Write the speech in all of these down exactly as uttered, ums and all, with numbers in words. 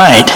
Right.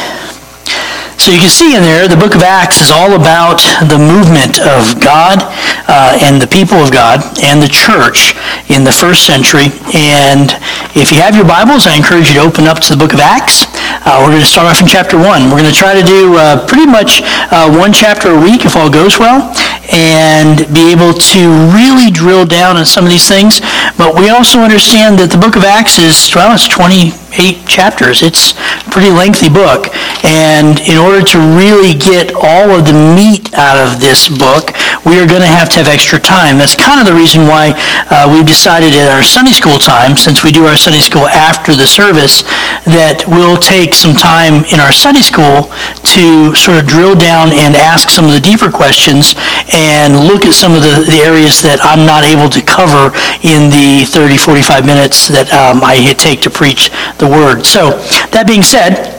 So you can see in there, the book of Acts is all about the movement of God uh, and the people of God and the church in the first century. And if you have your Bibles, I encourage you to open up to the book of Acts. Uh, we're going to start off in chapter one. We're going to try to do uh, pretty much uh, one chapter a week if all goes well, and be able to really drill down on some of these things. But we also understand that the book of Acts is, well, it's twenty-eight chapters. It's a pretty lengthy book. And in order to really get all of the meat out of this book, we are going to have to have extra time. That's kind of the reason why uh, we've decided at our Sunday school time, since we do our Sunday school after the service, that we'll take some time in our Sunday school to sort of drill down and ask some of the deeper questions and look at some of the, the areas that I'm not able to cover in the thirty, forty-five minutes that um, I take to preach the Word. So, that being said,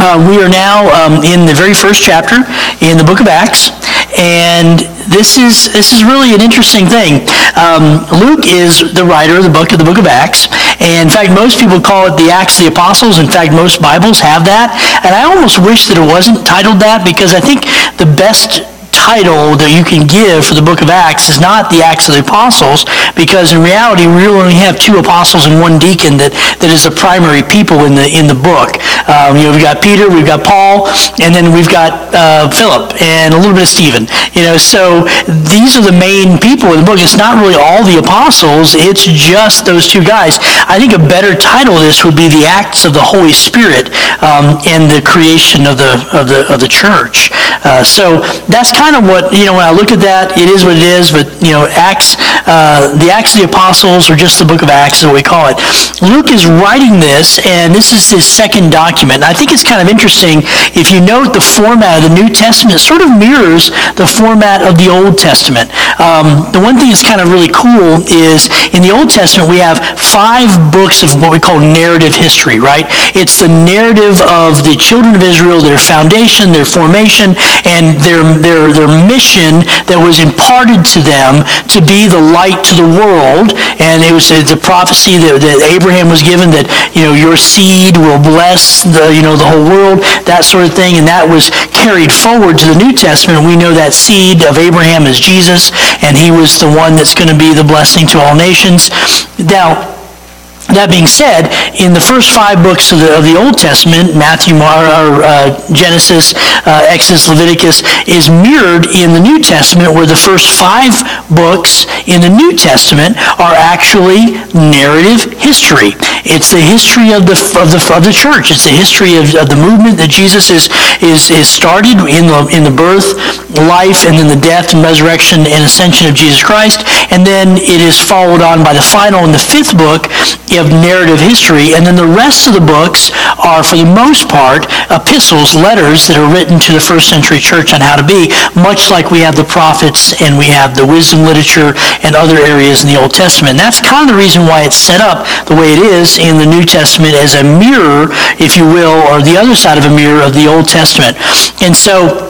uh, we are now um, in the very first chapter in the book of Acts, and this is this is really an interesting thing. Um, Luke is the writer of the book of the book of Acts, and in fact, most people call it the Acts of the Apostles. In fact, most Bibles have that, and I almost wish that it wasn't titled that, because I think the best title that you can give for the book of Acts is not the Acts of the Apostles, because in reality we only have two apostles and one deacon that, that is the primary people in the in the book. Um, you know, we've got Peter, we've got Paul, and then we've got uh, Philip and a little bit of Stephen. You know, so these are the main people in the book. It's not really all the apostles; it's just those two guys. I think a better title of this would be the Acts of the Holy Spirit um, and the creation of the of the of the church. Uh, so that's kind of what, you know, when I look at that, it is what it is, but, you know, Acts, uh, the Acts of the Apostles, or just the book of Acts is what we call it. Luke is writing this, and this is his second document. I think it's kind of interesting, if you note the format of the New Testament, it sort of mirrors the format of the Old Testament. Um, the one thing that's kind of really cool is, in the Old Testament, we have five books of what we call narrative history, right? It's the narrative of the children of Israel, their foundation, their formation, and their, their, their Their mission that was imparted to them to be the light to the world. And it was the prophecy that, that Abraham was given, that, you know, your seed will bless the, you know, the whole world, that sort of thing. And that was carried forward to the New Testament. We know that seed of Abraham is Jesus, and he was the one that's going to be the blessing to all nations. Now, that being said, in the first five books of the, of the Old Testament, Matthew, Mark, uh, Genesis, uh, Exodus, Leviticus, is mirrored in the New Testament, where the first five books in the New Testament are actually narrative history. It's the history of the of the, of the church. It's the history of, of the movement that Jesus is is is started in the in the birth, life, and then the death and resurrection and ascension of Jesus Christ, and then it is followed on by the final and the fifth book of narrative history, and then the rest of the books are, for the most part, epistles, letters that are written to the first century church on how to be, much like we have the prophets and we have the wisdom literature and other areas in the Old Testament. And that's kind of the reason why it's set up the way it is in the New Testament, as a mirror, if you will, or the other side of a mirror of the Old Testament. And so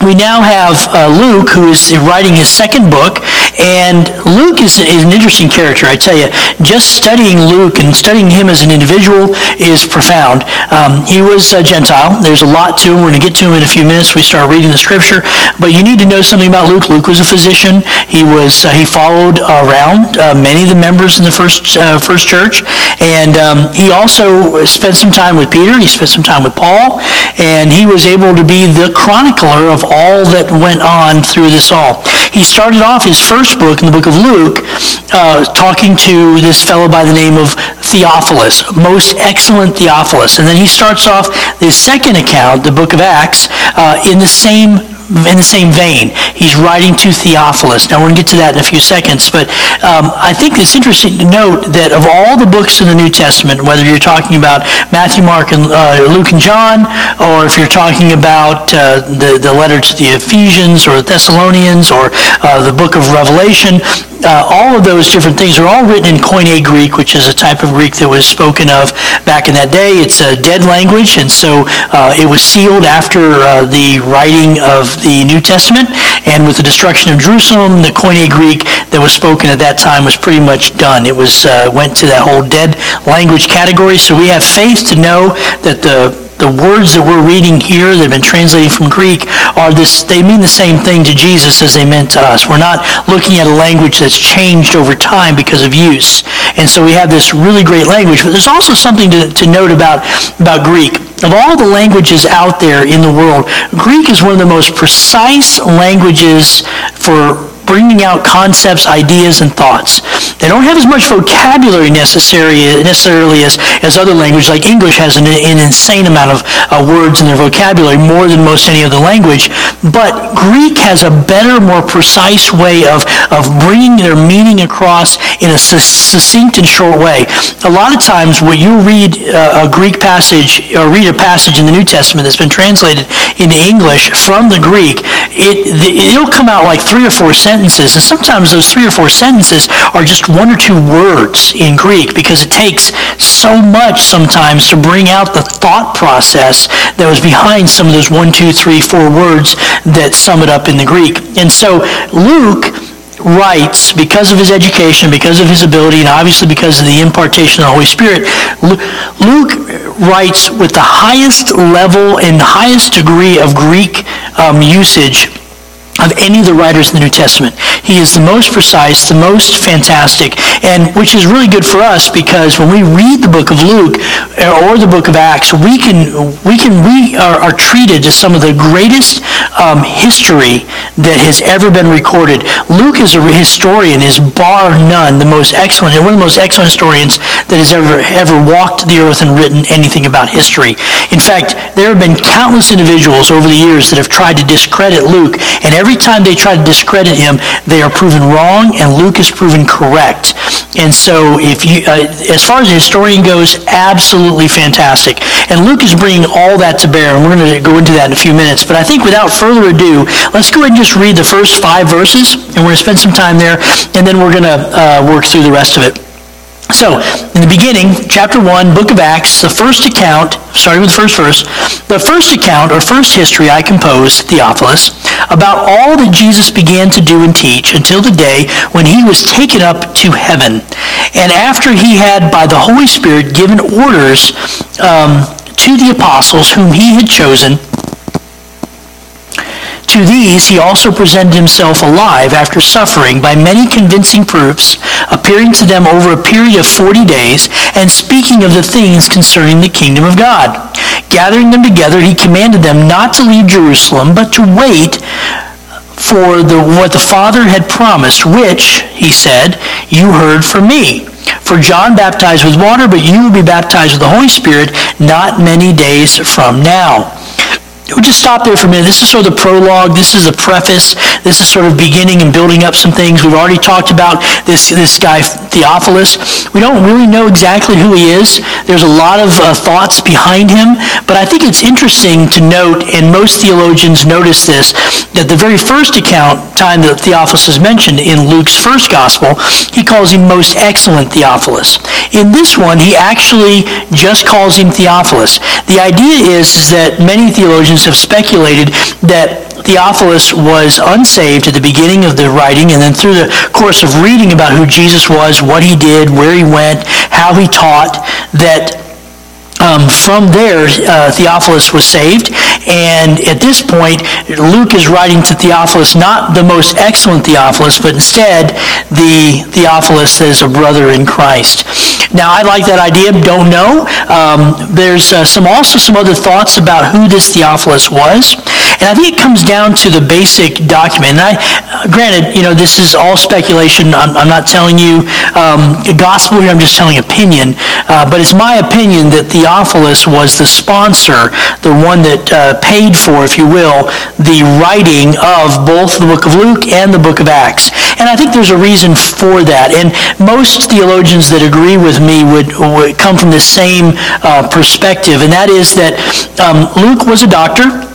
we now have uh, Luke, who is writing his second book, and Luke is, is an interesting character, I tell you. Just studying Luke and studying him as an individual is profound. Um, he was a Gentile. There's a lot to him. We're going to get to him in a few minutes. We start reading the scripture, but you need to know something about Luke. Luke was a physician. He was uh, he followed around uh, many of the members in the first uh, first church, and um, he also spent some time with Peter. He spent some time with Paul, and he was able to be the chronicler of all that went on through this all. He started off his first book, in the book of Luke, uh, talking to this fellow by the name of Theophilus, most excellent Theophilus. And then he starts off his second account, the book of Acts, uh, in the same in the same vein. He's writing to Theophilus. Now, we're going to get to that in a few seconds, but um, I think it's interesting to note that of all the books in the New Testament, whether you're talking about Matthew, Mark, and uh, Luke, and John, or if you're talking about uh, the, the letter to the Ephesians, or Thessalonians, or uh, the book of Revelation, Uh, all of those different things are all written in Koine Greek, which is a type of Greek that was spoken of back in that day. It's a dead language, and so uh, it was sealed after uh, the writing of the New Testament, and with the destruction of Jerusalem, the Koine Greek that was spoken at that time was pretty much done. It was uh, went to that whole dead language category, so we have faith to know that the The words that we're reading here that have been translated from Greek are this, they mean the same thing to Jesus as they meant to us. We're not looking at a language that's changed over time because of use. And so we have this really great language. But there's also something to, to note about, about Greek. Of all the languages out there in the world, Greek is one of the most precise languages for bringing out concepts, ideas, and thoughts. They don't have as much vocabulary necessary, necessarily as, as other language. Like English has an, an insane amount of uh, words in their vocabulary, more than most any other language. But Greek has a better, more precise way of, of bringing their meaning across in a succinct and short way. A lot of times when you read a Greek passage, or read a passage in the New Testament that's been translated into English from the Greek, it, it'll come out like three or four sentences. Sentences, and sometimes those three or four sentences are just one or two words in Greek, because it takes so much sometimes to bring out the thought process that was behind some of those one, two, three, four words that sum it up in the Greek. And so Luke writes, because of his education, because of his ability, and obviously because of the impartation of the Holy Spirit, Luke writes with the highest level and highest degree of Greek um, usage of any of the writers in the New Testament. He is the most precise, the most fantastic, and which is really good for us, because when we read the book of Luke or the book of Acts, we can we can we are, are treated to some of the greatest um, history that has ever been recorded. Luke is a historian, is bar none the most excellent, and one of the most excellent historians that has ever ever walked the earth and written anything about history. In fact, there have been countless individuals over the years that have tried to discredit Luke, and every Every time they try to discredit him, they are proven wrong, and Luke is proven correct. And so, if you, uh, as far as the historian goes, absolutely fantastic. And Luke is bringing all that to bear, and we're going to go into that in a few minutes. But I think without further ado, let's go ahead and just read the first five verses, and we're going to spend some time there, and then we're going to uh, work through the rest of it. So, in the beginning, chapter one, book of Acts, the first account, starting with the first verse, the first account or first history I composed, Theophilus, about all that Jesus began to do and teach until the day when he was taken up to heaven, and after he had by the Holy Spirit given orders um, to the apostles whom he had chosen. To these he also presented himself alive after suffering by many convincing proofs, appearing to them over a period of forty days, and speaking of the things concerning the kingdom of God. Gathering them together, he commanded them not to leave Jerusalem, but to wait for the, what the Father had promised, which, he said, you heard from me. For John baptized with water, but you will be baptized with the Holy Spirit not many days from now. We'll just stop there for a minute. This is sort of the prologue. This is the preface. This is sort of beginning and building up some things. We've already talked about this, this guy, Theophilus. We don't really know exactly who he is. There's a lot of uh, thoughts behind him, but I think it's interesting to note, and most theologians notice this, that the very first account time that Theophilus is mentioned in Luke's first gospel, he calls him most excellent Theophilus. In this one, he actually just calls him Theophilus. The idea is, is that many theologians have speculated that Theophilus was unsaved at the beginning of the writing, and then through the course of reading about who Jesus was, what he did, where he went, how he taught, that Um, from there, uh, Theophilus was saved, and at this point, Luke is writing to Theophilus, not the most excellent Theophilus, but instead the Theophilus that is a brother in Christ. Now, I like that idea, don't know. Um, there's uh, some also some other thoughts about who this Theophilus was, and I think it comes down to the basic document. And I, uh, granted, you know, this is all speculation. I'm, I'm not telling you um, gospel here. I'm just telling opinion, uh, but it's my opinion that Theophilus Theophilus was the sponsor, the one that uh, paid for, if you will, the writing of both the book of Luke and the book of Acts. And I think there's a reason for that. And most theologians that agree with me would, would come from the same uh, perspective, and that is that um, Luke was a doctor.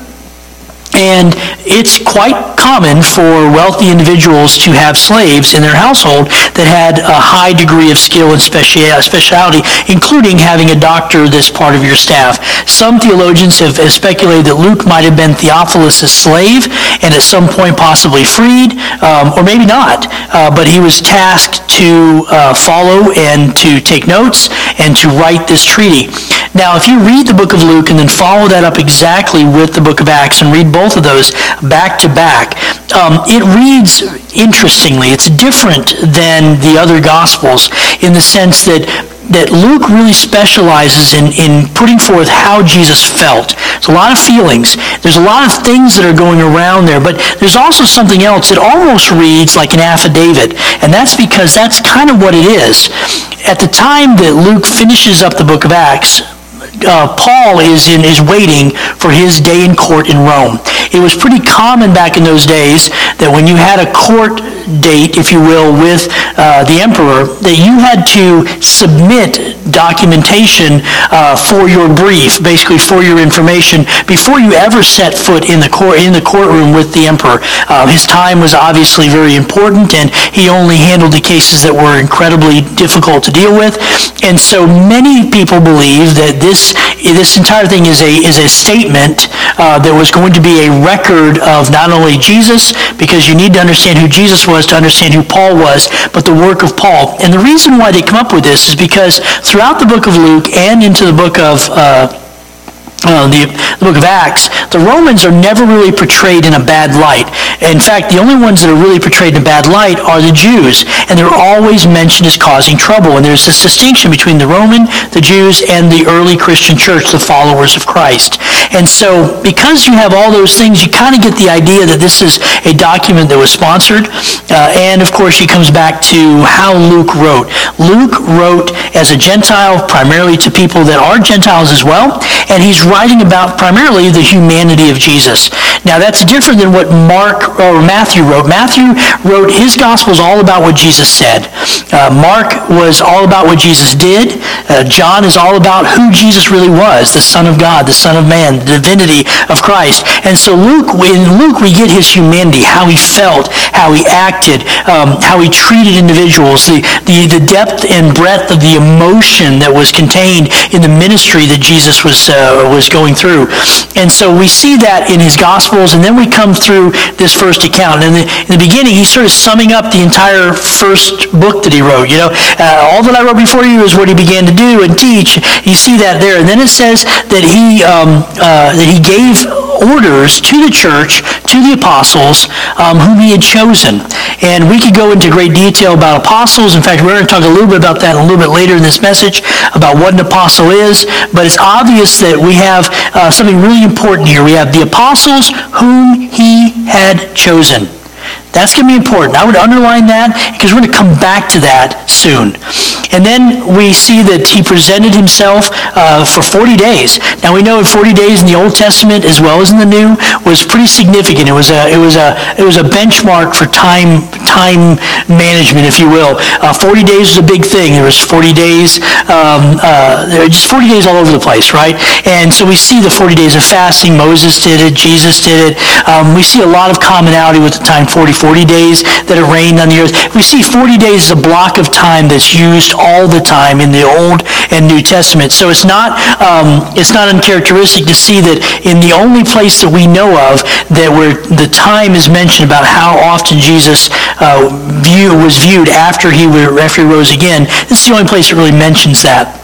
And it's quite common for wealthy individuals to have slaves in their household that had a high degree of skill and speciality, including having a doctor that's part of your staff. Some theologians have speculated that Luke might have been Theophilus' slave, and at some point possibly freed, um, or maybe not. Uh, but he was tasked to uh, follow and to take notes and to write this treaty. Now, if you read the book of Luke and then follow that up exactly with the book of Acts and read both of those back to back, um, it reads interestingly. It's different than the other Gospels in the sense that that Luke really specializes in, in putting forth how Jesus felt. There's a lot of feelings. There's a lot of things that are going around there, but there's also something else that almost reads like an affidavit, and that's because that's kind of what it is. At the time that Luke finishes up the book of Acts, Uh, Paul is in is waiting for his day in court in Rome. It was pretty common back in those days that when you had a court date, if you will, with uh, the emperor, that you had to submit documentation uh, for your brief, basically for your information, before you ever set foot in the court in the courtroom with the emperor. Uh, his time was obviously very important, and he only handled the cases that were incredibly difficult to deal with. And so many people believe that this. This entire thing is a is a statement uh, that was going to be a record of not only Jesus, because you need to understand who Jesus was to understand who Paul was, but the work of Paul. And the reason why they come up with this is because throughout the book of Luke and into the book of uh, uh, the, the book of Acts, the Romans are never really portrayed in a bad light. In fact, the only ones that are really portrayed in a bad light are the Jews, and they're always mentioned as causing trouble. And there's this distinction between the Roman, the Jews, and the early Christian church, the followers of Christ. And so, because you have all those things, you kind of get the idea that this is a document that was sponsored. Uh, and, of course, it comes back to how Luke wrote. Luke wrote as a Gentile, primarily to people that are Gentiles as well, and he's writing about primarily the humanity of Jesus. Now, that's different than what Mark or Matthew wrote. Matthew wrote his Gospels all about what Jesus said. Uh, Mark was all about what Jesus did. Uh, John is all about who Jesus really was, the Son of God, the Son of Man, the divinity of Christ. And so Luke, in Luke we get his humanity, how he felt, how he acted, um, how he treated individuals, the, the, the depth and breadth of the emotion that was contained in the ministry that Jesus was, uh, was going through. And so we see that in his Gospels, and then we come through this first account. And in the, in the beginning, he's sort of summing up the entire first book that he wrote. You know, uh, all that I wrote before you is what he began to do and teach. You see that there. And then it says that he um, uh, that he gave orders to the church, to the apostles, um, whom he had chosen. And we could go into great detail about apostles. In fact, we're going to talk a little bit about that a little bit later in this message, about what an apostle is. But it's obvious that we have uh, something really important here. We have the apostles whom he had chosen. That's going to be important. I would underline that because we're going to come back to that soon. And then we see that he presented himself uh, for forty days. Now we know in forty days in the Old Testament as well as in the New was pretty significant. It was a it was a it was a benchmark for time time management, if you will. Uh, forty days was a big thing. There was forty days, um, uh, there were just forty days all over the place, right? And so we see the forty days of fasting. Moses did it. Jesus did it. Um, we see a lot of commonality with the time forty-four. forty days that it rained on the earth. We see forty days is a block of time that's used all the time in the Old and New Testament. So it's not um, it's not uncharacteristic to see that in the only place that we know of that where the time is mentioned about how often Jesus uh, view, was viewed after he, after he rose again. This is the only place that really mentions that.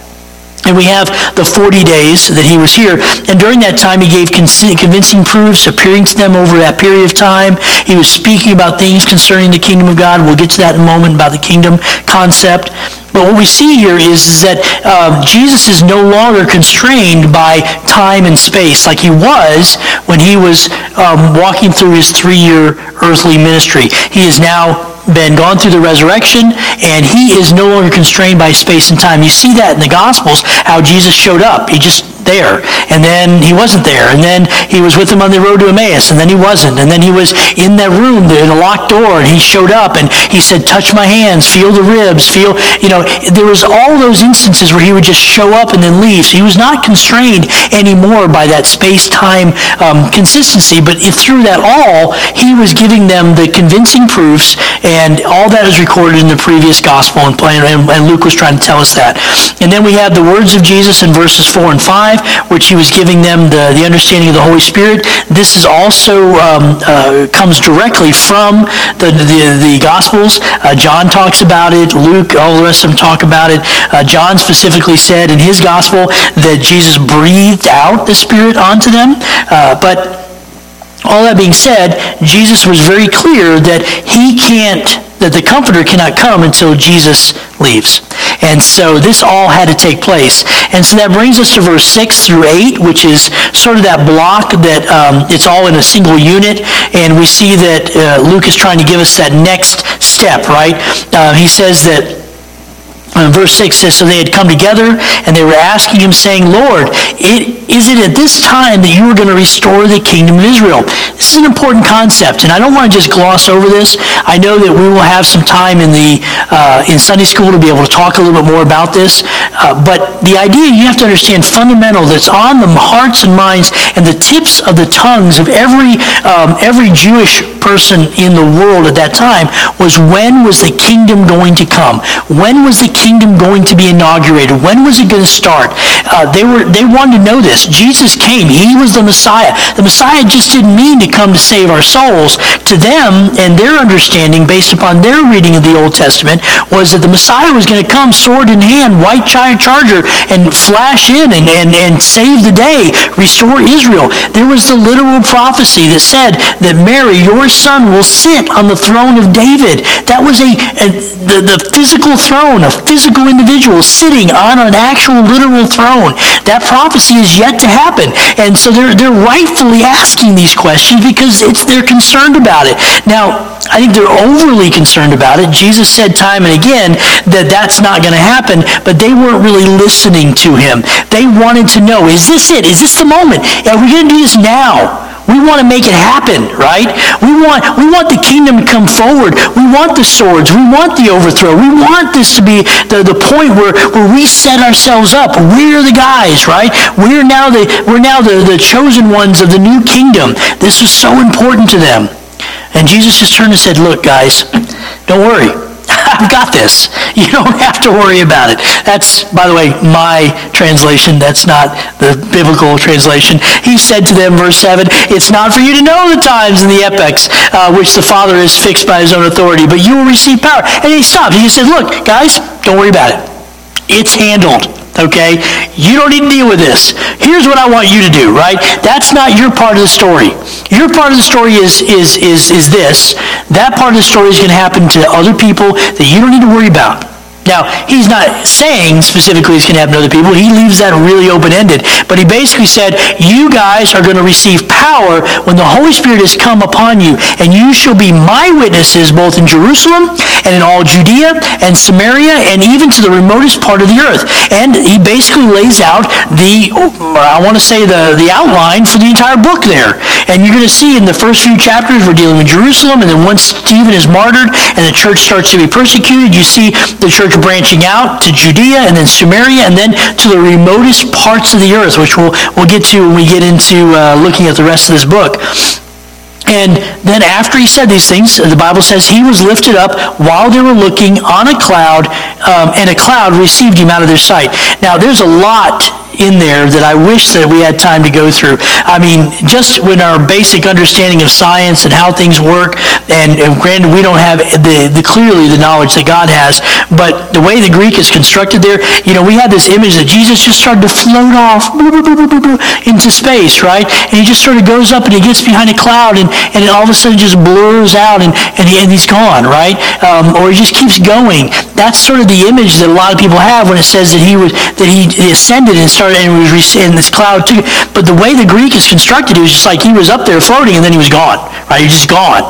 And we have the forty days that he was here. And during that time, he gave convincing proofs, appearing to them over that period of time. He was speaking about things concerning the kingdom of God. We'll get to that in a moment about the kingdom concept. But what we see here is, is that um, Jesus is no longer constrained by time and space like he was when he was um, walking through his three-year earthly ministry. He is now been gone through the resurrection, and he is no longer constrained by space and time. You see that in the Gospels, how Jesus showed up. He just there, and then he wasn't there, and then he was with him on the road to Emmaus, and then he wasn't, and then he was in that room, in a locked door, and he showed up, and he said, touch my hands, feel the ribs, feel, you know, there was all those instances where he would just show up and then leave. So he was not constrained anymore by that space-time um, consistency, but through that all, he was giving them the convincing proofs, and all that is recorded in the previous gospel, and, and Luke was trying to tell us that. And then we have the words of Jesus in verses four and five, five, which he was giving them the, the understanding of the Holy Spirit. This is also um, uh, comes directly from the, the, the Gospels. Uh, John talks about it. Luke, all the rest of them talk about it. Uh, John specifically said in his Gospel that Jesus breathed out the Spirit onto them. Uh, but all that being said, Jesus was very clear that he can't, that the Comforter cannot come until Jesus leaves. And so this all had to take place. And so that brings us to verse six through eight, which is sort of that block that um, it's all in a single unit. And we see that uh, Luke is trying to give us that next step, right? Uh, he says that, uh, verse six says, so they had come together, and they were asking him, saying, Lord, it is it at this time that you are going to restore the kingdom of Israel? This is an important concept, and I don't want to just gloss over this. I know that we will have some time in the uh, in Sunday school to be able to talk a little bit more about this, uh, but the idea you have to understand fundamental that's on the hearts and minds and the tips of the tongues of every um, every Jewish person in the world at that time was, when was the kingdom going to come? When was the kingdom going to be inaugurated? When was it going to start? Uh, they were they wanted to know this. Jesus came. He was the Messiah. The Messiah just didn't mean to come to save our souls. To them and their understanding, based upon their reading of the Old Testament, was that the Messiah was going to come sword in hand, white charger, and flash in and, and, and save the day, restore Israel. There was the literal prophecy that said that Mary, your son, will sit on the throne of David. That was a, a the, the physical throne, a physical individual sitting on an actual literal throne. That prophecy is yet to happen. And so they're they're rightfully asking these questions because it's they're concerned about it. Now, I think they're overly concerned about it. Jesus said time and again that that's not going to happen, but they weren't really listening to him. They wanted to know, is this it? Is this the moment? Are we going to do this now? We want to make it happen, right? We want we want the kingdom to come forward. We want the swords. We want the overthrow. We want this to be the, the point where, where we set ourselves up. We're the guys, right? We're now the we're now the, the chosen ones of the new kingdom. This was so important to them. And Jesus just turned and said, look, guys, don't worry. I've got this. You don't have to worry about it. That's, by the way, my translation. That's not the biblical translation. He said to them, verse seven, it's not for you to know the times and the epochs uh, which the Father has fixed by his own authority, but you will receive power. And he stopped. He said, look, guys, don't worry about it. It's handled. Okay? You don't need to deal with this. Here's what I want you to do, right? That's not your part of the story. Your part of the story is is is is this. That part of the story is going to happen to other people that you don't need to worry about. Now, he's not saying specifically it's going to happen to other people. He leaves that really open-ended. But he basically said, you guys are going to receive power when the Holy Spirit has come upon you, and you shall be my witnesses both in Jerusalem and in all Judea and Samaria and even to the remotest part of the earth. And he basically lays out the, I want to say, the, the outline for the entire book there. And you're going to see in the first few chapters, we're dealing with Jerusalem, and then once Stephen is martyred and the church starts to be persecuted, you see the church branching out to Judea and then Samaria and then to the remotest parts of the earth, which we'll we'll get to when we get into uh, looking at the rest of this book. And then after he said these things, the Bible says he was lifted up while they were looking on a cloud, um, and a cloud received him out of their sight. Now, there's a lot in there that I wish that we had time to go through. I mean, just when our basic understanding of science and how things work, and, and granted, we don't have the, the clearly the knowledge that God has, but the way the Greek is constructed there, you know, we had this image that Jesus just started to float off into space, right? And he just sort of goes up and he gets behind a cloud, and, and it all of a sudden just blurs out, and, and, he, and he's gone, right? Um, or he just keeps going. That's sort of the image that a lot of people have when it says that he was that he ascended and started and was in this cloud too. But the way the Greek is constructed, it was just like he was up there floating and then he was gone, right? He was just gone.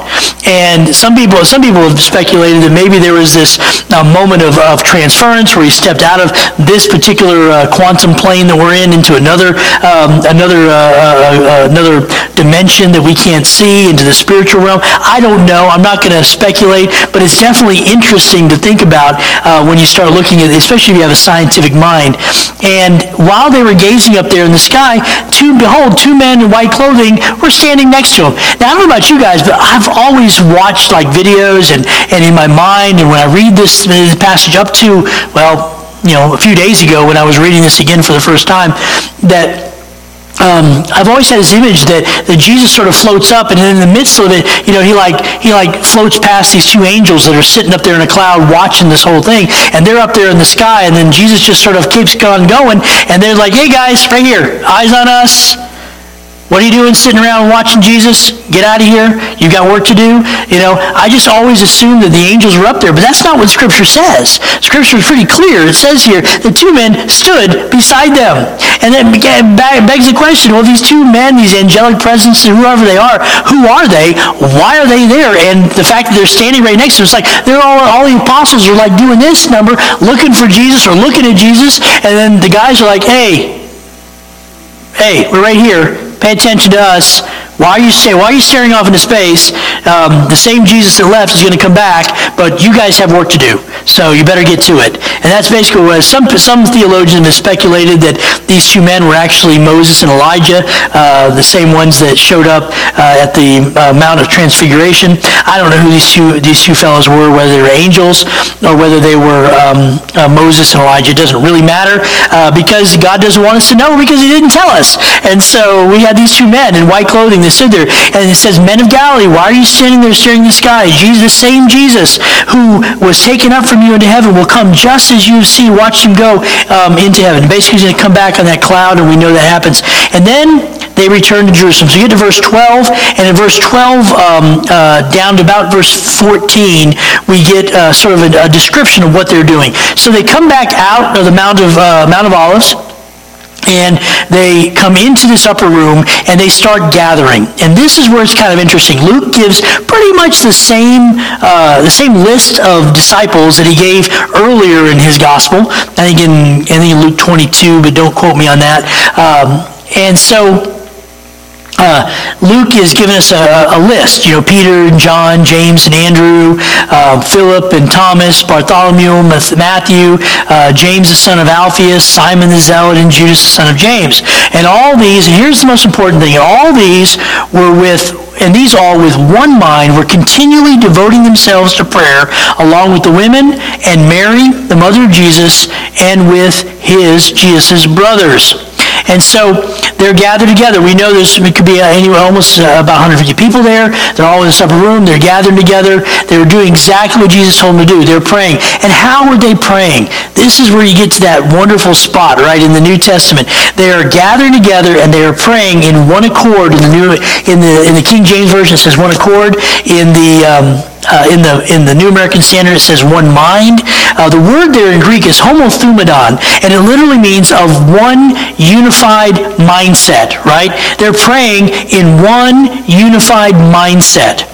And some people some people have speculated that maybe there was this uh, moment of, of transference where he stepped out of this particular uh, quantum plane that we're in into another um, another uh, uh, uh, another dimension that we can't see, into the spiritual realm. I don't know. I'm not going to speculate, but it's definitely interesting to think about uh, when you start looking at it, especially if you have a scientific mind. And while While they were gazing up there in the sky, two, behold, two men in white clothing were standing next to him. Now, I don't know about you guys, but I've always watched like videos and, and in my mind, and when I read this passage up to, well, you know, a few days ago when I was reading this again for the first time, that Um, I've always had this image that, that Jesus sort of floats up, and in the midst of it, you know, he like he like floats past these two angels that are sitting up there in a cloud watching this whole thing, and they're up there in the sky, and then Jesus just sort of keeps on going, and they're like, "Hey guys, right here, eyes on us. What are you doing sitting around watching Jesus? Get out of here. You've got work to do." You know, I just always assumed that the angels were up there, but that's not what Scripture says. Scripture is pretty clear. It says here that two men stood beside them. And then begs the question, well, these two men, these angelic presences, whoever they are, who are they? Why are they there? And the fact that they're standing right next to them, it's like they're all, all the apostles are like doing this number, looking for Jesus or looking at Jesus, and then the guys are like, hey, hey, we're right here. Pay attention to us. Why are you saying? Why are you staring off into space? Um, the same Jesus that left is going to come back, but you guys have work to do, so you better get to it. And that's basically what some some theologians have speculated, that these two men were actually Moses and Elijah, uh, the same ones that showed up uh, at the uh, Mount of Transfiguration. I don't know who these two these two fellows were, whether they were angels or whether they were um, uh, Moses and Elijah. It doesn't really matter uh, because God doesn't want us to know, because He didn't tell us. And so we have these two men in white clothing that stood there, and it says, "Men of Galilee, why are you standing there staring in the sky? Jesus, the same Jesus who was taken up from you into heaven will come just as you see. Watch him go um, into heaven." Basically, he's going to come back on that cloud, and we know that happens. And then they return to Jerusalem. So you get to verse twelve, and in verse twelve, um, uh, down to about verse fourteen, we get uh, sort of a, a description of what they're doing. So they come back out of the Mount of uh, Mount of Olives, and they come into this upper room, and they start gathering. And this is where it's kind of interesting. Luke gives pretty much the same uh, the same list of disciples that he gave earlier in his gospel. I think in, I think in Luke twenty-two, but don't quote me on that. Um, and so... Uh, Luke is giving us a, a list, you know, Peter and John, James and Andrew, uh, Philip and Thomas, Bartholomew, Matthew, uh, James the son of Alphaeus, Simon the Zealot, and Judas the son of James. And all these, and here's the most important thing, all these were with, and these all with one mind, were continually devoting themselves to prayer, along with the women and Mary, the mother of Jesus, and with his, Jesus' brothers. And so they're gathered together. We know there's it could be anywhere, almost about one hundred fifty people there. They're all in this upper room. They're gathered together. They were doing exactly what Jesus told them to do. They're praying. And how were they praying? This is where you get to that wonderful spot, right, in the New Testament. They are gathered together, and they are praying in one accord. In the New, in the in the King James Version, it says one accord. In the um, Uh, in the in the New American Standard, it says one mind. Uh, the word there in Greek is homothumadon, and it literally means of one unified mindset, right? They're praying in one unified mindset.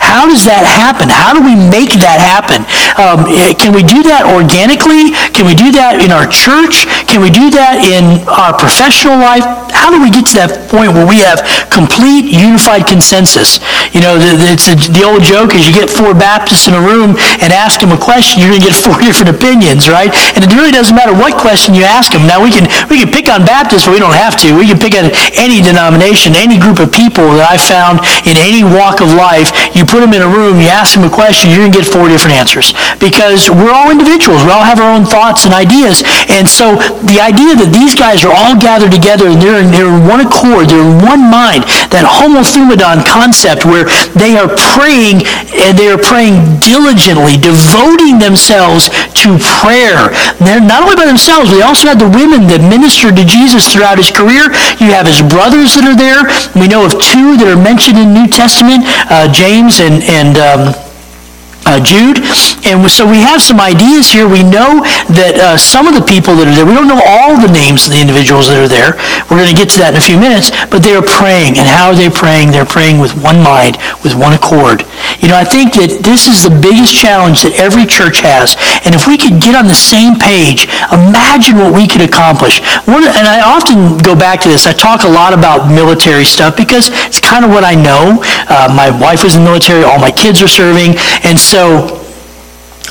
How does that happen? How do we make that happen? Um, can we do that organically? Can we do that in our church? Can we do that in our professional life? How do we get to that point where we have complete unified consensus? You know, the, the, it's a, the old joke is you get four Baptists in a room and ask them a question, you're going to get four different opinions, right? And it really doesn't matter what question you ask them. Now, we can we can pick on Baptists, but we don't have to. We can pick on any denomination, any group of people that I've found in any walk of life. You put them in a room, you ask them a question, you're going to get four different answers, because we're all individuals. We all have our own thoughts and ideas. And so the idea that these guys are all gathered together and they're in, they're in one accord, they're in one mind, that homothumadon concept where they are praying, and they are praying diligently, devoting themselves to prayer. And they're not only by themselves, but they also had the women that ministered to Jesus throughout his career. You have his brothers that are there. We know of two that are mentioned in the New Testament, uh, James and, and um, uh, Jude. And so we have some ideas here. We know that uh, some of the people that are there, we don't know all the names of the individuals that are there. We're going to get to that in a few minutes, but they're praying. And how are they praying? They're praying with one mind, with one accord. You know, I think that this is the biggest challenge that every church has. And if we could get on the same page, imagine what we could accomplish. One, and I often go back to this. I talk a lot about military stuff because it's kind of what I know. Uh, my wife was in the military. All my kids are serving. And so...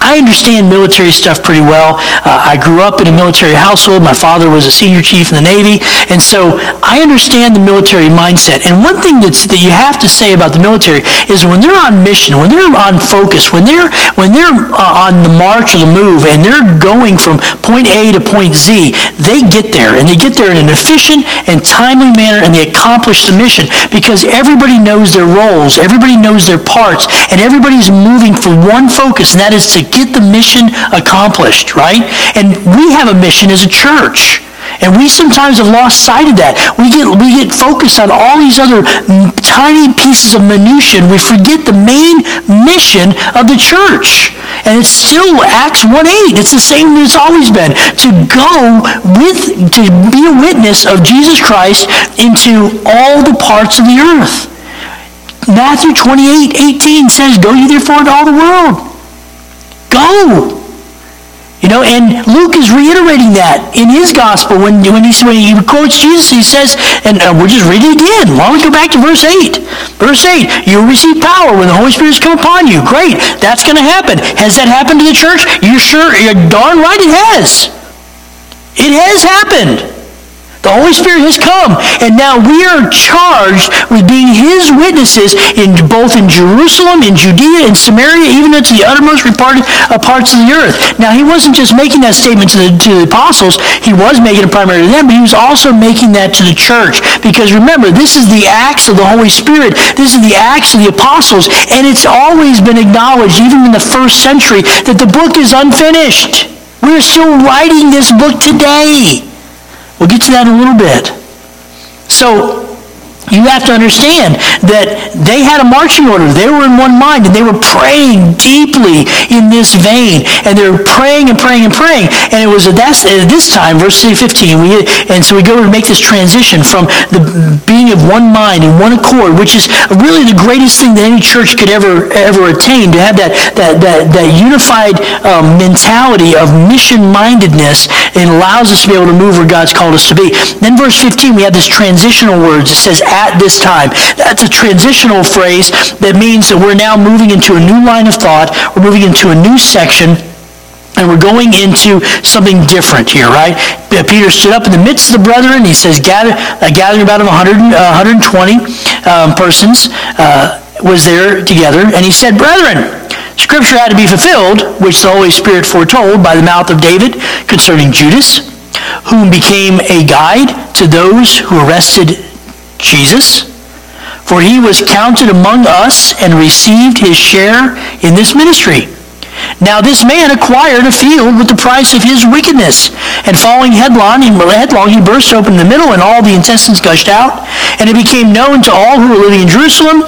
I I understand military stuff pretty well. Uh, I grew up in a military household. My father was a senior chief in the Navy. And so I understand the military mindset. And one thing that's, that you have to say about the military is when they're on mission, when they're on focus, when they're, when they're uh, on the march or the move, and they're going from point A to point Z, they get there. And they get there in an efficient and timely manner, and they accomplish the mission because everybody knows their roles, everybody knows their parts, and everybody's moving for one focus, and that is to get the mission accomplished, right? And we have a mission as a church. And we sometimes have lost sight of that. We get we get focused on all these other tiny pieces of minutia. We forget the main mission of the church. And it's still Acts one eight. It's the same that it's always been. To go with, to be a witness of Jesus Christ into all the parts of the earth. Matthew twenty-eight eighteen says, "Go ye therefore into all the world." Go. You know, and Luke is reiterating that in his gospel when, when, he, when he quotes Jesus. He says, and uh, we'll just read it again. Why don't we go back to verse eight? Verse eight, "You'll receive power when the Holy Spirit has come upon you." Great, that's going to happen. Has that happened to the church? You're sure? You're darn right it has. It has happened. The Holy Spirit has come. And now we are charged with being His witnesses in both in Jerusalem, in Judea, in Samaria, even to the uttermost parts of the earth. Now, He wasn't just making that statement to the, to the apostles. He was making it primarily to them, but He was also making that to the church. Because remember, this is the acts of the Holy Spirit. This is the acts of the apostles. And it's always been acknowledged, even in the first century, that the book is unfinished. We're still writing this book today. We'll get to that in a little bit. So you have to understand that they had a marching order. They were in one mind, and they were praying deeply in this vein. And they were praying and praying and praying. And it was at this time, verse fifteen, we, and so we go to make this transition from the being of one mind and one accord, which is really the greatest thing that any church could ever ever attain, to have that, that, that, that unified um, mentality of mission-mindedness. It allows us to be able to move where God's called us to be. Then verse fifteen, we have this transitional words. It says, "at this time." That's a transitional phrase that means that we're now moving into a new line of thought. We're moving into a new section, and we're going into something different here, right? Peter stood up in the midst of the brethren. He says, gather, a gathering about him, one hundred, uh, one hundred twenty um, persons uh, was there together. And he said, "Brethren, Scripture had to be fulfilled, which the Holy Spirit foretold by the mouth of David concerning Judas, whom became a guide to those who arrested Jesus. For he was counted among us and received his share in this ministry. Now this man acquired a field with the price of his wickedness, and falling headlong, headlong, he burst open in the middle, and all the intestines gushed out. And it became known to all who were living in Jerusalem,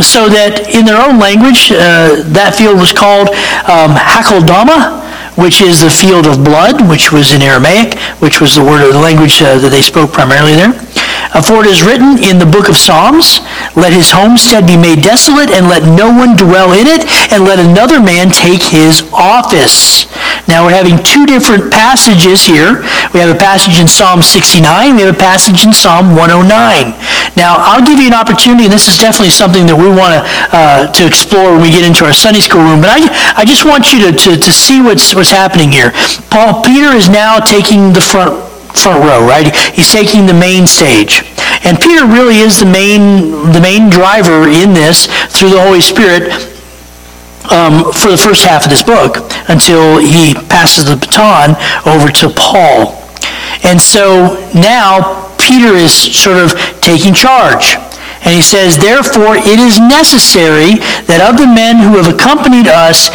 so that in their own language uh, that field was called um, Hakeldama, which is the field of blood," which was in Aramaic, which was the word of the language uh, that they spoke primarily there. Uh, "for it is written in the book of Psalms, let his homestead be made desolate, and let no one dwell in it, and let another man take his office." Now we're having two different passages here. We have a passage in Psalm sixty-nine, we have a passage in Psalm one oh nine. Now I'll give you an opportunity, and this is definitely something that we want to uh, to explore when we get into our Sunday school room, but I, I just want you to, to, to see what's what's happening here. Paul Peter is now taking the front front row, right? He's taking the main stage. And Peter really is the main the main driver in this through the Holy Spirit um, for the first half of this book until he passes the baton over to Paul. And so now Peter is sort of taking charge. And he says, "Therefore it is necessary that of the men who have accompanied us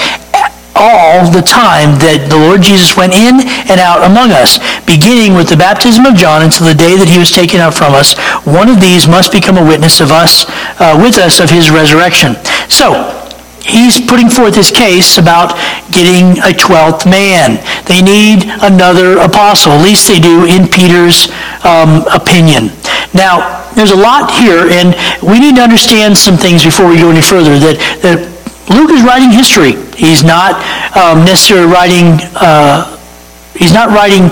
all the time that the Lord Jesus went in and out among us, beginning with the baptism of John until the day that he was taken up from us, one of these must become a witness of us, uh, with us of his resurrection." So, he's putting forth his case about getting a twelfth man. They need another apostle, at least they do in Peter's um, opinion. Now, there's a lot here, and we need to understand some things before we go any further, that, that Luke is writing history. He's not um, necessarily writing. Uh, he's not writing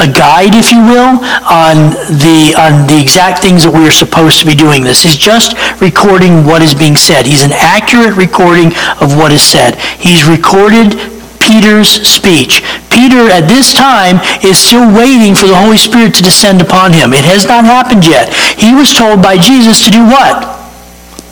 a guide, if you will, on the on the exact things that we are supposed to be doing. This is just recording what is being said. He's an accurate recording of what is said. He's recorded Peter's speech. Peter, at this time, is still waiting for the Holy Spirit to descend upon him. It has not happened yet. He was told by Jesus to do what?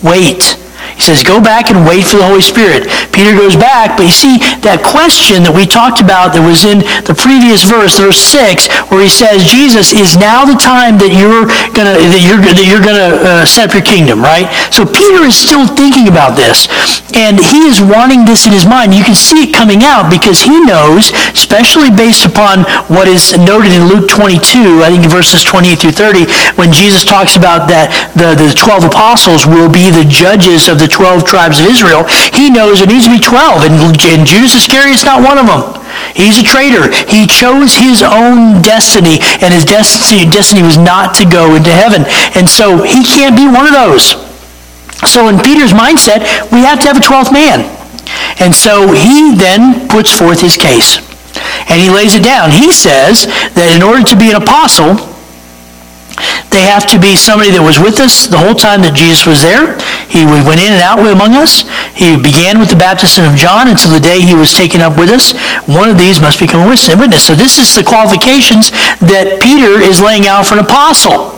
Wait. He says, go back and wait for the Holy Spirit. Peter goes back, but you see, that question that we talked about that was in the previous verse, verse six, where he says, Jesus, is now the time that you're gonna that you're that you're gonna uh, set up your kingdom, right? So Peter is still thinking about this, and he is wanting this in his mind. You can see it coming out because he knows, especially based upon what is noted in Luke twenty-two, I think verses twenty-eight through thirty, when Jesus talks about that the the twelve apostles will be the judges of the the twelve tribes of Israel. He knows it needs to be twelve, and, and Judas Iscariot's not one of them. He's a traitor. He chose his own destiny, and his destiny, destiny was not to go into heaven. And so he can't be one of those. So in Peter's mindset, we have to have a twelfth man. And so he then puts forth his case, and he lays it down. He says that in order to be an apostle, they have to be somebody that was with us the whole time that Jesus was there. He went in and out among us. He began with the baptism of John until the day he was taken up with us. One of these must become a witness. So this is the qualifications that Peter is laying out for an apostle.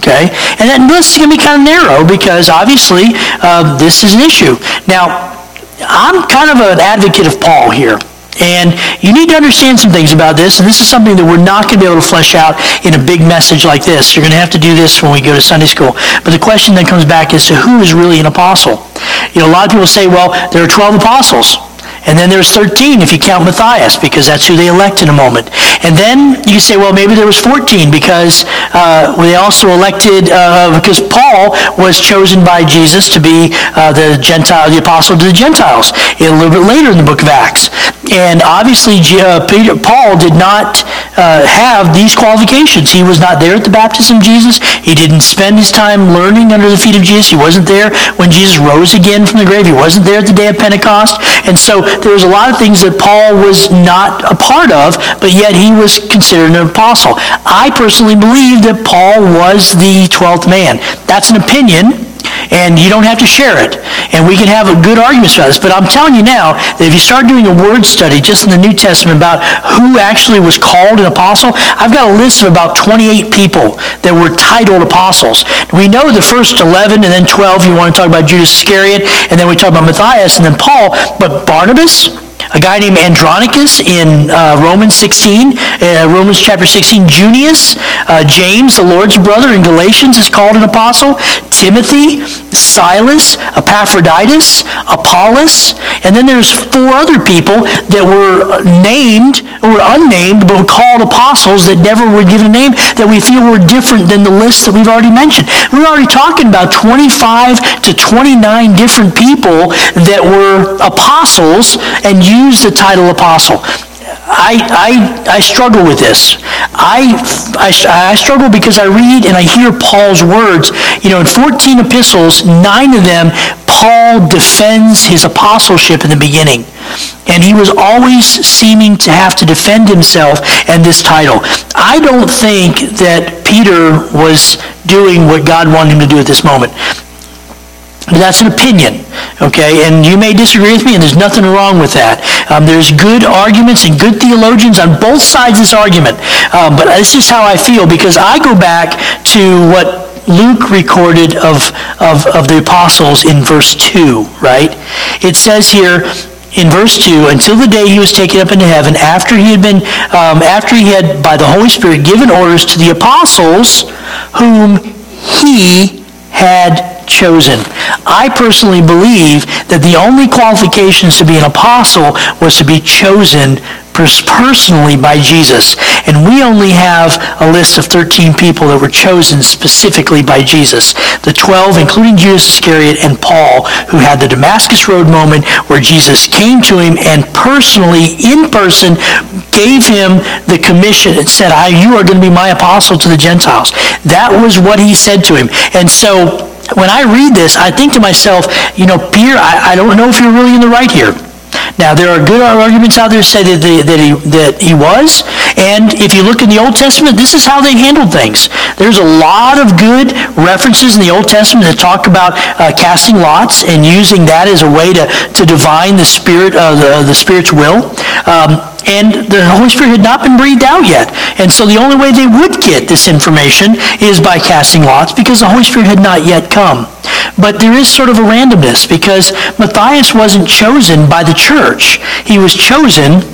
Okay? And that list is going to be kind of narrow because obviously uh, this is an issue. Now, I'm kind of an advocate of Paul here. And you need to understand some things about this, and this is something that we're not going to be able to flesh out in a big message like this. You're going to have to do this when we go to Sunday school. But the question that comes back is, so who is really an apostle? You know, a lot of people say, well, there are twelve apostles, and then there's thirteen if you count Matthias, because that's who they elect in a moment. And then you say, well, maybe there was fourteen because uh, they also elected, uh, because Paul was chosen by Jesus to be uh, the Gentile, the apostle to the Gentiles, a little bit later in the book of Acts. And obviously, uh, Peter, Paul did not uh, have these qualifications. He was not there at the baptism of Jesus. He didn't spend his time learning under the feet of Jesus. He wasn't there when Jesus rose again from the grave. He wasn't there at the day of Pentecost. And so there was a lot of things that Paul was not a part of, but yet he was considered an apostle. I personally believe that Paul was the twelfth man. That's an opinion, and you don't have to share it. And we can have a good argument about this. But I'm telling you now that if you start doing a word study just in the New Testament about who actually was called an apostle, I've got a list of about twenty-eight people that were titled apostles. We know the first eleven and then twelve. You want to talk about Judas Iscariot, and then we talk about Matthias and then Paul. But Barnabas, a guy named Andronicus in uh, Romans sixteen, uh, Romans chapter sixteen, Junius, uh, James, the Lord's brother in Galatians is called an apostle, Timothy, Silas, Epaphroditus, Apollos, and then there's four other people that were named, or unnamed, but were called apostles that never were given a name that we feel were different than the list that we've already mentioned. We're already talking about twenty-five to twenty-nine different people that were apostles and you use the title apostle. I, I I struggle with this. I, I I struggle because I read and I hear Paul's words. You know, in fourteen epistles, nine of them, Paul defends his apostleship in the beginning. And he was always seeming to have to defend himself and this title. I don't think that Peter was doing what God wanted him to do at this moment. That's an opinion, okay? And you may disagree with me, and there's nothing wrong with that. Um, there's good arguments and good theologians on both sides of this argument. Um, but this is how I feel, because I go back to what Luke recorded of, of, of the apostles in verse two, right? It says here in verse two, until the day he was taken up into heaven, after he had been, um, after he had, by the Holy Spirit, given orders to the apostles whom he had chosen. I personally believe that the only qualifications to be an apostle was to be chosen personally by Jesus. And we only have a list of thirteen people that were chosen specifically by Jesus. The twelve, including Judas Iscariot and Paul, who had the Damascus Road moment where Jesus came to him and personally, in person, gave him the commission and said, I, you are going to be my apostle to the Gentiles. That was what he said to him. And so, when I read this, I think to myself, you know, Peter, I, I don't know if you're really in the right here. Now, there are good arguments out there that say that, the, that, he, that he was. And if you look in the Old Testament, this is how they handled things. There's a lot of good references in the Old Testament that talk about uh, casting lots and using that as a way to, to divine the spirit of the, the Spirit's will. Um, and the Holy Spirit had not been breathed out yet. And so the only way they would get this information is by casting lots, because the Holy Spirit had not yet come. But there is sort of a randomness, because Matthias wasn't chosen by the church. He was chosen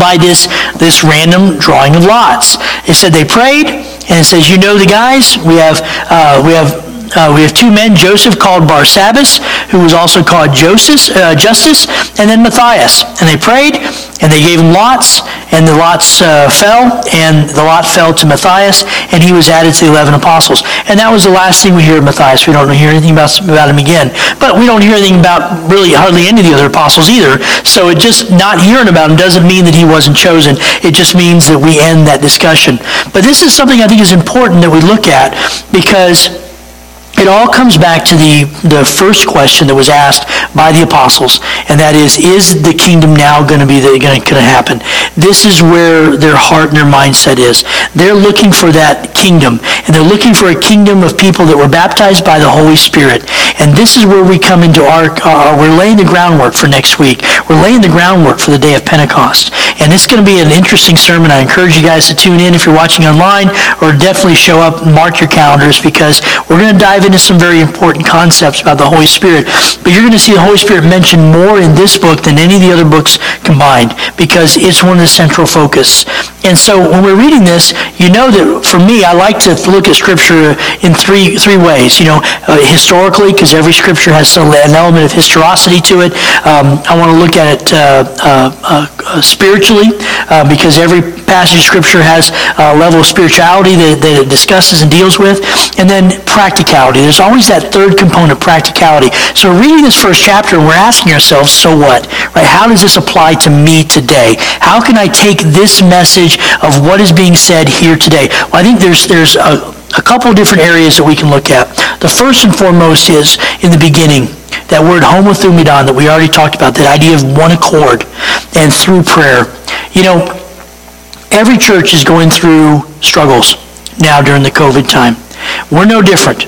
by this, this random drawing of lots. It said they prayed, and it says, you know the guys, we have, uh, we have, Uh, we have two men, Joseph called Barsabbas, who was also called Joseph, uh, Justus, and then Matthias. And they prayed, and they gave him lots, and the lots uh, fell, and the lot fell to Matthias, and he was added to the eleven apostles. And that was the last thing we hear of Matthias. We don't hear anything about, about him again. But we don't hear anything about really hardly any of the other apostles either. So it just not hearing about him doesn't mean that he wasn't chosen. It just means that we end that discussion. But this is something I think is important that we look at, because it all comes back to the, the first question that was asked by the apostles, and that is, is the kingdom now going to be going to happen? This is where their heart and their mindset is. They're looking for that kingdom, and they're looking for a kingdom of people that were baptized by the Holy Spirit. And this is where we come into our, our we're laying the groundwork for next week. We're laying the groundwork for the day of Pentecost. And it's going to be an interesting sermon. I encourage you guys to tune in if you're watching online, or definitely show up and mark your calendars, because we're going to dive in into some very important concepts about the Holy Spirit. But you're going to see the Holy Spirit mentioned more in this book than any of the other books combined, because it's one of the central focus. And so when we're reading this, you know that for me, I like to look at Scripture in three three ways. You know, uh, historically, because every Scripture has some, an element of historicity to it. Um, I want to look at it uh, uh, uh, spiritually, uh, because every passage of Scripture has a level of spirituality that, that it discusses and deals with. And then practicality. There's always that third component, practicality. So reading this first chapter, we're asking ourselves, so what? Right? How does this apply to me today? How can I take this message of what is being said here today? Well, I think there's there's a, a couple of different areas that we can look at. The first and foremost is in the beginning. That word homothumadon that we already talked about, that idea of one accord and through prayer. You know, every church is going through struggles now during the COVID time. We're no different.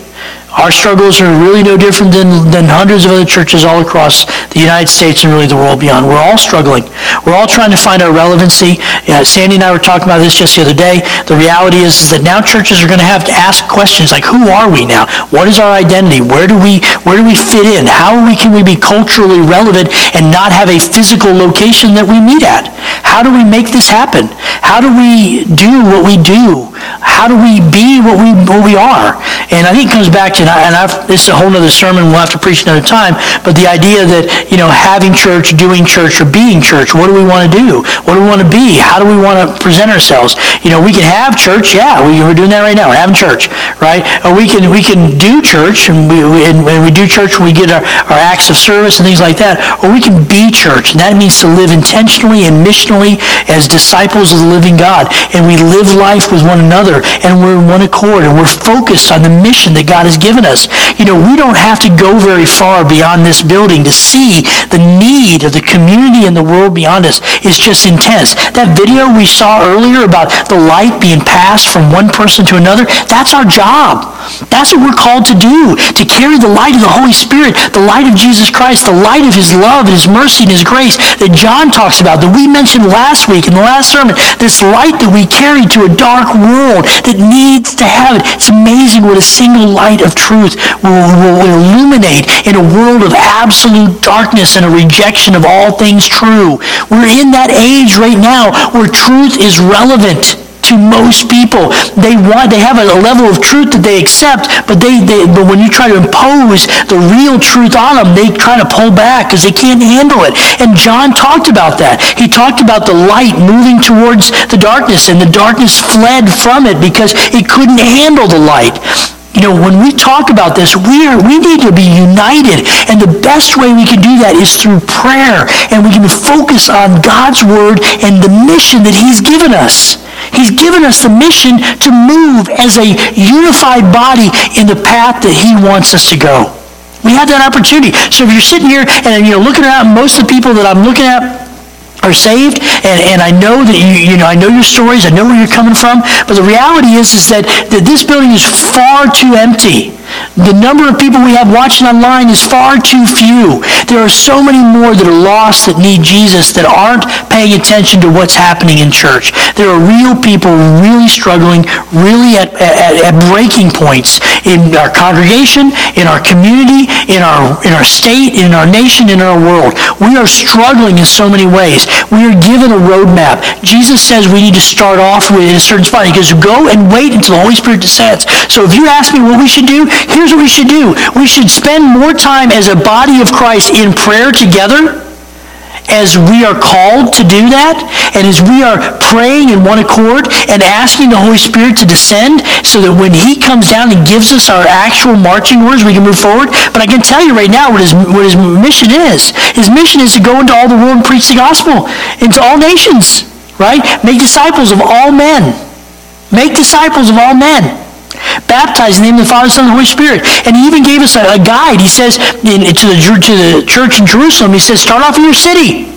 Our struggles are really no different than, than hundreds of other churches all across the United States and really the world beyond. We're all struggling. We're all trying to find our relevancy. Uh, Sandy and I were talking about this just the other day. The reality is, is that now churches are going to have to ask questions like, who are we now? What is our identity? Where do we where do we fit in? How are we, can we be culturally relevant and not have a physical location that we meet at? How do we make this happen? How do we do what we do? How do we be what we what we are? And I think it comes back to, and, I, and I've, this is a whole other sermon, we'll have to preach another time, but the idea that, you know, having church, doing church, or being church, what do we want to do? What do we want to be? How do we want to present ourselves? You know, we can have church, yeah, we, we're doing that right now, we're having church, right? Or we can we can do church, and we, we, and when we do church, we get our, our acts of service and things like that, or we can be church, and that means to live intentionally and missionally as disciples of the living God, and we live life with one another, and we're in one accord, and we're focused on the mission that God has given us. You know, we don't have to go very far beyond this building to see the need of the community and the world beyond us is just intense. That video we saw earlier about the light being passed from one person to another, that's our job. That's what we're called to do, to carry the light of the Holy Spirit, the light of Jesus Christ, the light of His love, His mercy, and His grace that John talks about, that we mentioned last week in the last sermon, this light that we carry to a dark world that needs to have it. It's amazing what a single light of truth will, will illuminate in a world of absolute darkness and a rejection of all things true. We're in that age right now where truth is relevant to most people. They want, they have a level of truth that they accept, but they, they but when you try to impose the real truth on them, they try to pull back because they can't handle it. And John talked about that. He talked about the light moving towards the darkness, and the darkness fled from it because it couldn't handle the light. You know, when we talk about this, we are, we need to be united. And the best way we can do that is through prayer. And we can focus on God's word and the mission that He's given us. He's given us the mission to move as a unified body in the path that He wants us to go. We have that opportunity. So if you're sitting here and you're looking around, most of the people that I'm looking at are saved, and, and I know that you, you know, I know your stories, I know where you're coming from, but the reality is is that, that this building is far too empty. The number of people we have watching online is far too few. There are so many more that are lost, that need Jesus, that aren't paying attention to what's happening in church. There are real people really struggling, really at, at, at breaking points in our congregation, in our community, in our in our state, in our nation, in our world. We are struggling in so many ways. We are given a roadmap. Jesus says we need to start off with a certain spot. He goes, go and wait until the Holy Spirit descends. So if you ask me what we should do, here's what we should do. We should spend more time as a body of Christ in prayer together, as we are called to do that, and as we are praying in one accord and asking the Holy Spirit to descend, so that when He comes down and gives us our actual marching orders, we can move forward. But I can tell you right now what his, what his mission is. His mission is to go into all the world and preach the gospel, into all nations, right? Make disciples of all men. Make disciples of all men. Baptized in the name of the Father, Son, and the Holy Spirit. And He even gave us a, a guide. He says in, to, the, to the church in Jerusalem, He says, start off in your city.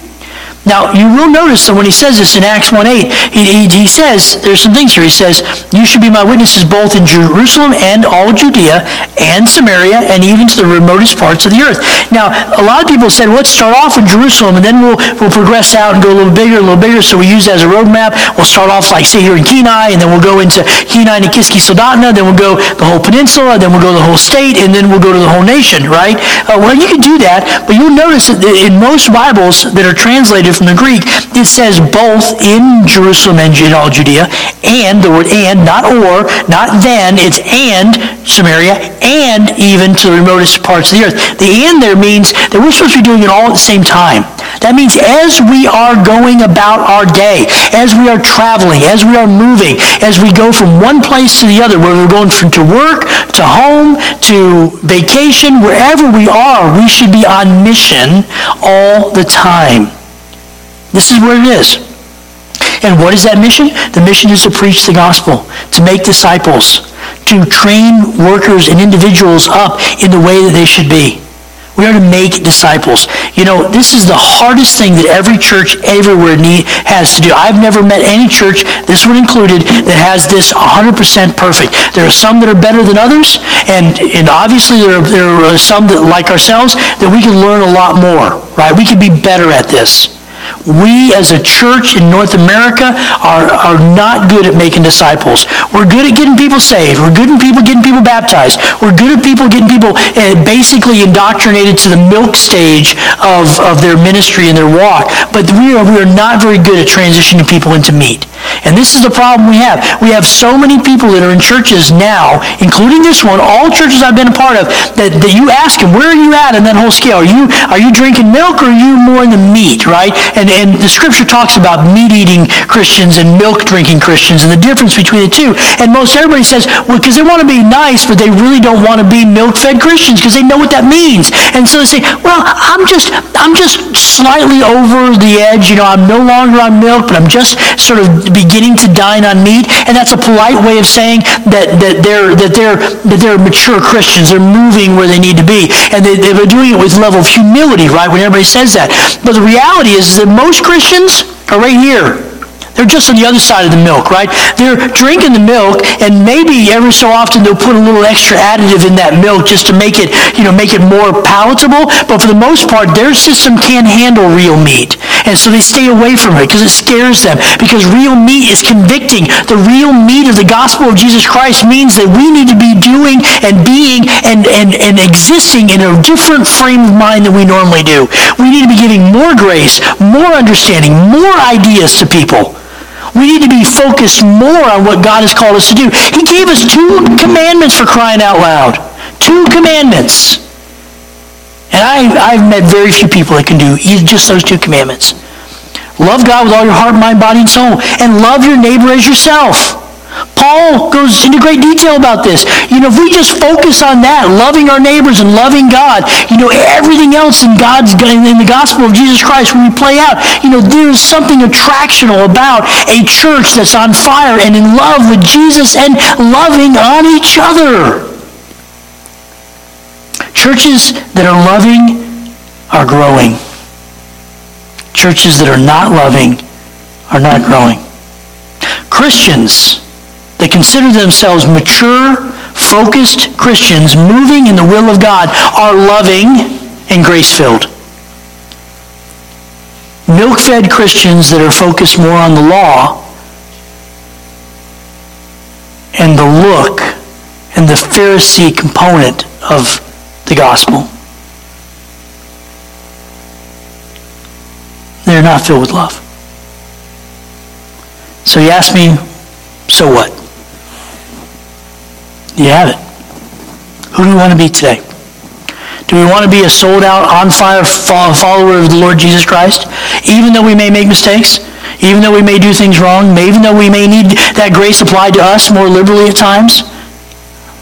Now, you will notice that when He says this in Acts one eight, he, he, he says, there's some things here. He says, you should be my witnesses both in Jerusalem and all Judea and Samaria and even to the remotest parts of the earth. Now, a lot of people said, well, let's start off in Jerusalem and then we'll we'll progress out and go a little bigger, a little bigger. So we use that as a roadmap. We'll start off, like, say, here in Kenai, and then we'll go into Kenai and Kiski Sodatna, then we'll go the whole peninsula, then we'll go the whole state, and then we'll go to the whole nation, right? Uh, well, you can do that, but you'll notice that in most Bibles that are translated from the Greek, it says both in Jerusalem and in all Judea, and the word and, not or, not then, it's and Samaria, and even to the remotest parts of the earth. The and there means that we're supposed to be doing it all at the same time. That means as we are going about our day, as we are traveling, as we are moving, as we go from one place to the other, whether we're going from to work, to home, to vacation, wherever we are, we should be on mission all the time. This is where it is. And what is that mission? The mission is to preach the gospel, to make disciples, to train workers and individuals up in the way that they should be. We are to make disciples. You know, this is the hardest thing that every church everywhere need, has to do. I've never met any church, this one included, that has this one hundred percent perfect. There are some that are better than others, and, and obviously there are, there are some that, like ourselves, that we can learn a lot more, right? We can be better at this. We as a church in North America are, are not good at making disciples. We're good at getting people saved. We're good at people getting people baptized. We're good at people getting people basically indoctrinated to the milk stage of, of their ministry and their walk. But we are, we are not very good at transitioning people into meat. And this is the problem we have. We have so many people that are in churches now, including this one, all churches I've been a part of, that, that you ask them, where are you at in that whole scale? Are you, are you drinking milk or are you more in the meat, right? And, and the scripture talks about meat-eating Christians and milk-drinking Christians and the difference between the two. And most everybody says, well, because they want to be nice, but they really don't want to be milk-fed Christians because they know what that means. And so they say, well, I'm just, I'm just slightly over the edge. You know, I'm no longer on milk, but I'm just sort of beginning to dine on meat. And that's a polite way of saying that, that they're that they're that they're mature Christians. They're moving where they need to be, and they, they're doing it with level of humility, right? When everybody says that, but the reality is that most Christians are right here. They're just on the other side of the milk, right? They're drinking the milk, and maybe every so often they'll put a little extra additive in that milk just to make it, you know, make it more palatable. But for the most part, their system can't handle real meat. And so they stay away from it because it scares them. Because real meat is convicting. The real meat of the gospel of Jesus Christ means that we need to be doing and being and, and, and existing in a different frame of mind than we normally do. We need to be giving more grace, more understanding, more ideas to people. We need to be focused more on what God has called us to do. He gave us two commandments, for crying out loud. Two commandments. And I, I've met very few people that can do just those two commandments. Love God with all your heart, mind, body, and soul. And love your neighbor as yourself. Paul goes into great detail about this. You know, if we just focus on that, loving our neighbors and loving God, you know, everything else in God's in the gospel of Jesus Christ, when we play out, you know, there's something attractional about a church that's on fire and in love with Jesus and loving on each other. Churches that are loving are growing. Churches that are not loving are not growing. Christians that consider themselves mature, focused Christians moving in the will of God are loving and grace-filled. Milk-fed Christians that are focused more on the law and the look and the Pharisee component of the gospel, they're not filled with love. So you ask me, so what? You have it. Who do we want to be today? Do we want to be a sold-out, on-fire follower of the Lord Jesus Christ? Even though we may make mistakes, even though we may do things wrong, even though we may need that grace applied to us more liberally at times?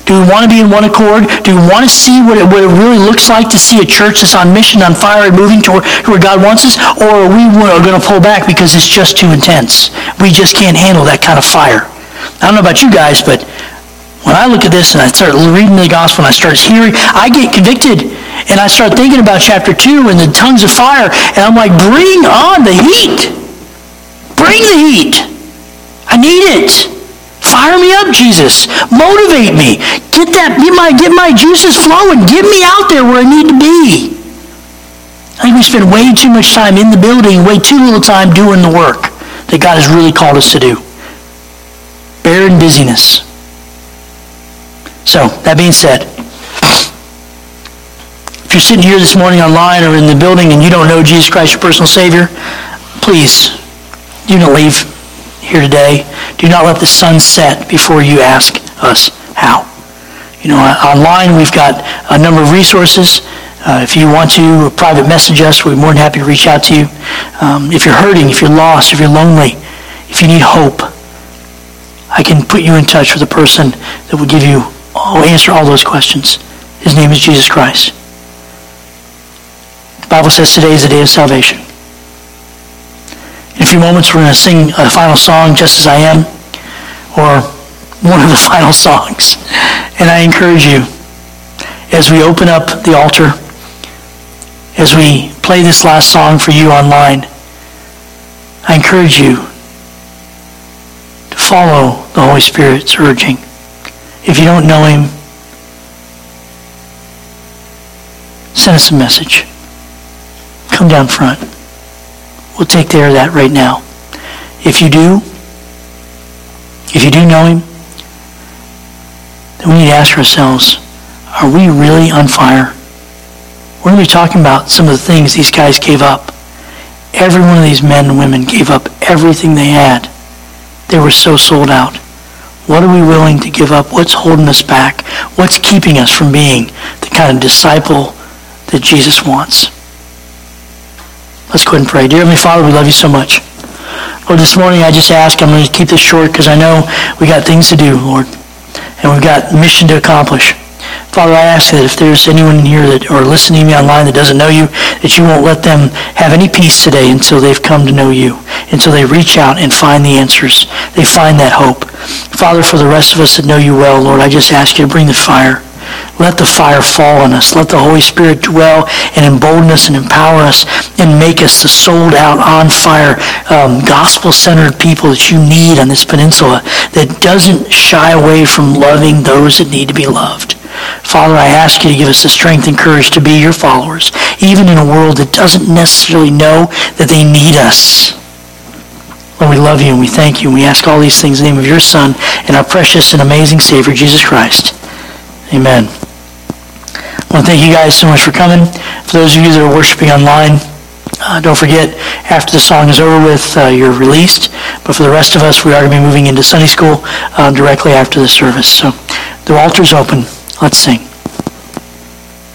Do we want to be in one accord? Do we want to see what it, what it really looks like to see a church that's on mission, on fire, and moving toward where God wants us? Or are we going to pull back because it's just too intense? We just can't handle that kind of fire. I don't know about you guys, but when I look at this and I start reading the gospel and I start hearing, I get convicted and I start thinking about chapter two and the tongues of fire, and I'm like, bring on the heat. Bring the heat. I need it. Fire me up, Jesus. Motivate me. Get that, get my, get my juices flowing. Get me out there where I need to be. I think we spend way too much time in the building, way too little time doing the work that God has really called us to do. Barren busyness. So, that being said, if you're sitting here this morning online or in the building and you don't know Jesus Christ, your personal Savior, please, do not leave here today. Do not let the sun set before you ask us how. You know, online we've got a number of resources. Uh, if you want to private message us, we're more than happy to reach out to you. Um, if you're hurting, if you're lost, if you're lonely, if you need hope, I can put you in touch with a person that will give you I'll answer all those questions. His name is Jesus Christ. The Bible says today is the day of salvation. In a few moments, we're going to sing a final song, Just As I Am, or one of the final songs. And I encourage you, as we open up the altar, as we play this last song for you online, I encourage you to follow the Holy Spirit's urging. If you don't know him, send us a message. Come down front. We'll take care of that right now. If you do, if you do know him, then we need to ask ourselves, are we really on fire? We're going to be talking about some of the things these guys gave up. Every one of these men and women gave up everything they had. They were so sold out. What are we willing to give up? What's holding us back? What's keeping us from being the kind of disciple that Jesus wants? Let's go ahead and pray. Dear Heavenly Father, we love you so much. Lord, this morning I just ask, I'm going to keep this short because I know we got things to do, Lord, and we've got a mission to accomplish. Father, I ask that if there's anyone in here that, or listening to me online that doesn't know you, that you won't let them have any peace today until they've come to know you, until they reach out and find the answers. They find that hope. Father, for the rest of us that know you well, Lord, I just ask you to bring the fire. Let the fire fall on us. Let the Holy Spirit dwell and embolden us and empower us and make us the sold out, on fire, um, gospel-centered people that you need on this peninsula that doesn't shy away from loving those that need to be loved. Father, I ask you to give us the strength and courage to be your followers, even in a world that doesn't necessarily know that they need us. Lord, we love you and we thank you. And we ask all these things in the name of your Son and our precious and amazing Savior, Jesus Christ. Amen. I want to thank you guys so much for coming. For those of you that are worshiping online, uh, don't forget, after the song is over with, uh, you're released. But for the rest of us, we are going to be moving into Sunday school uh, directly after the service. So the altar's open. Let's sing.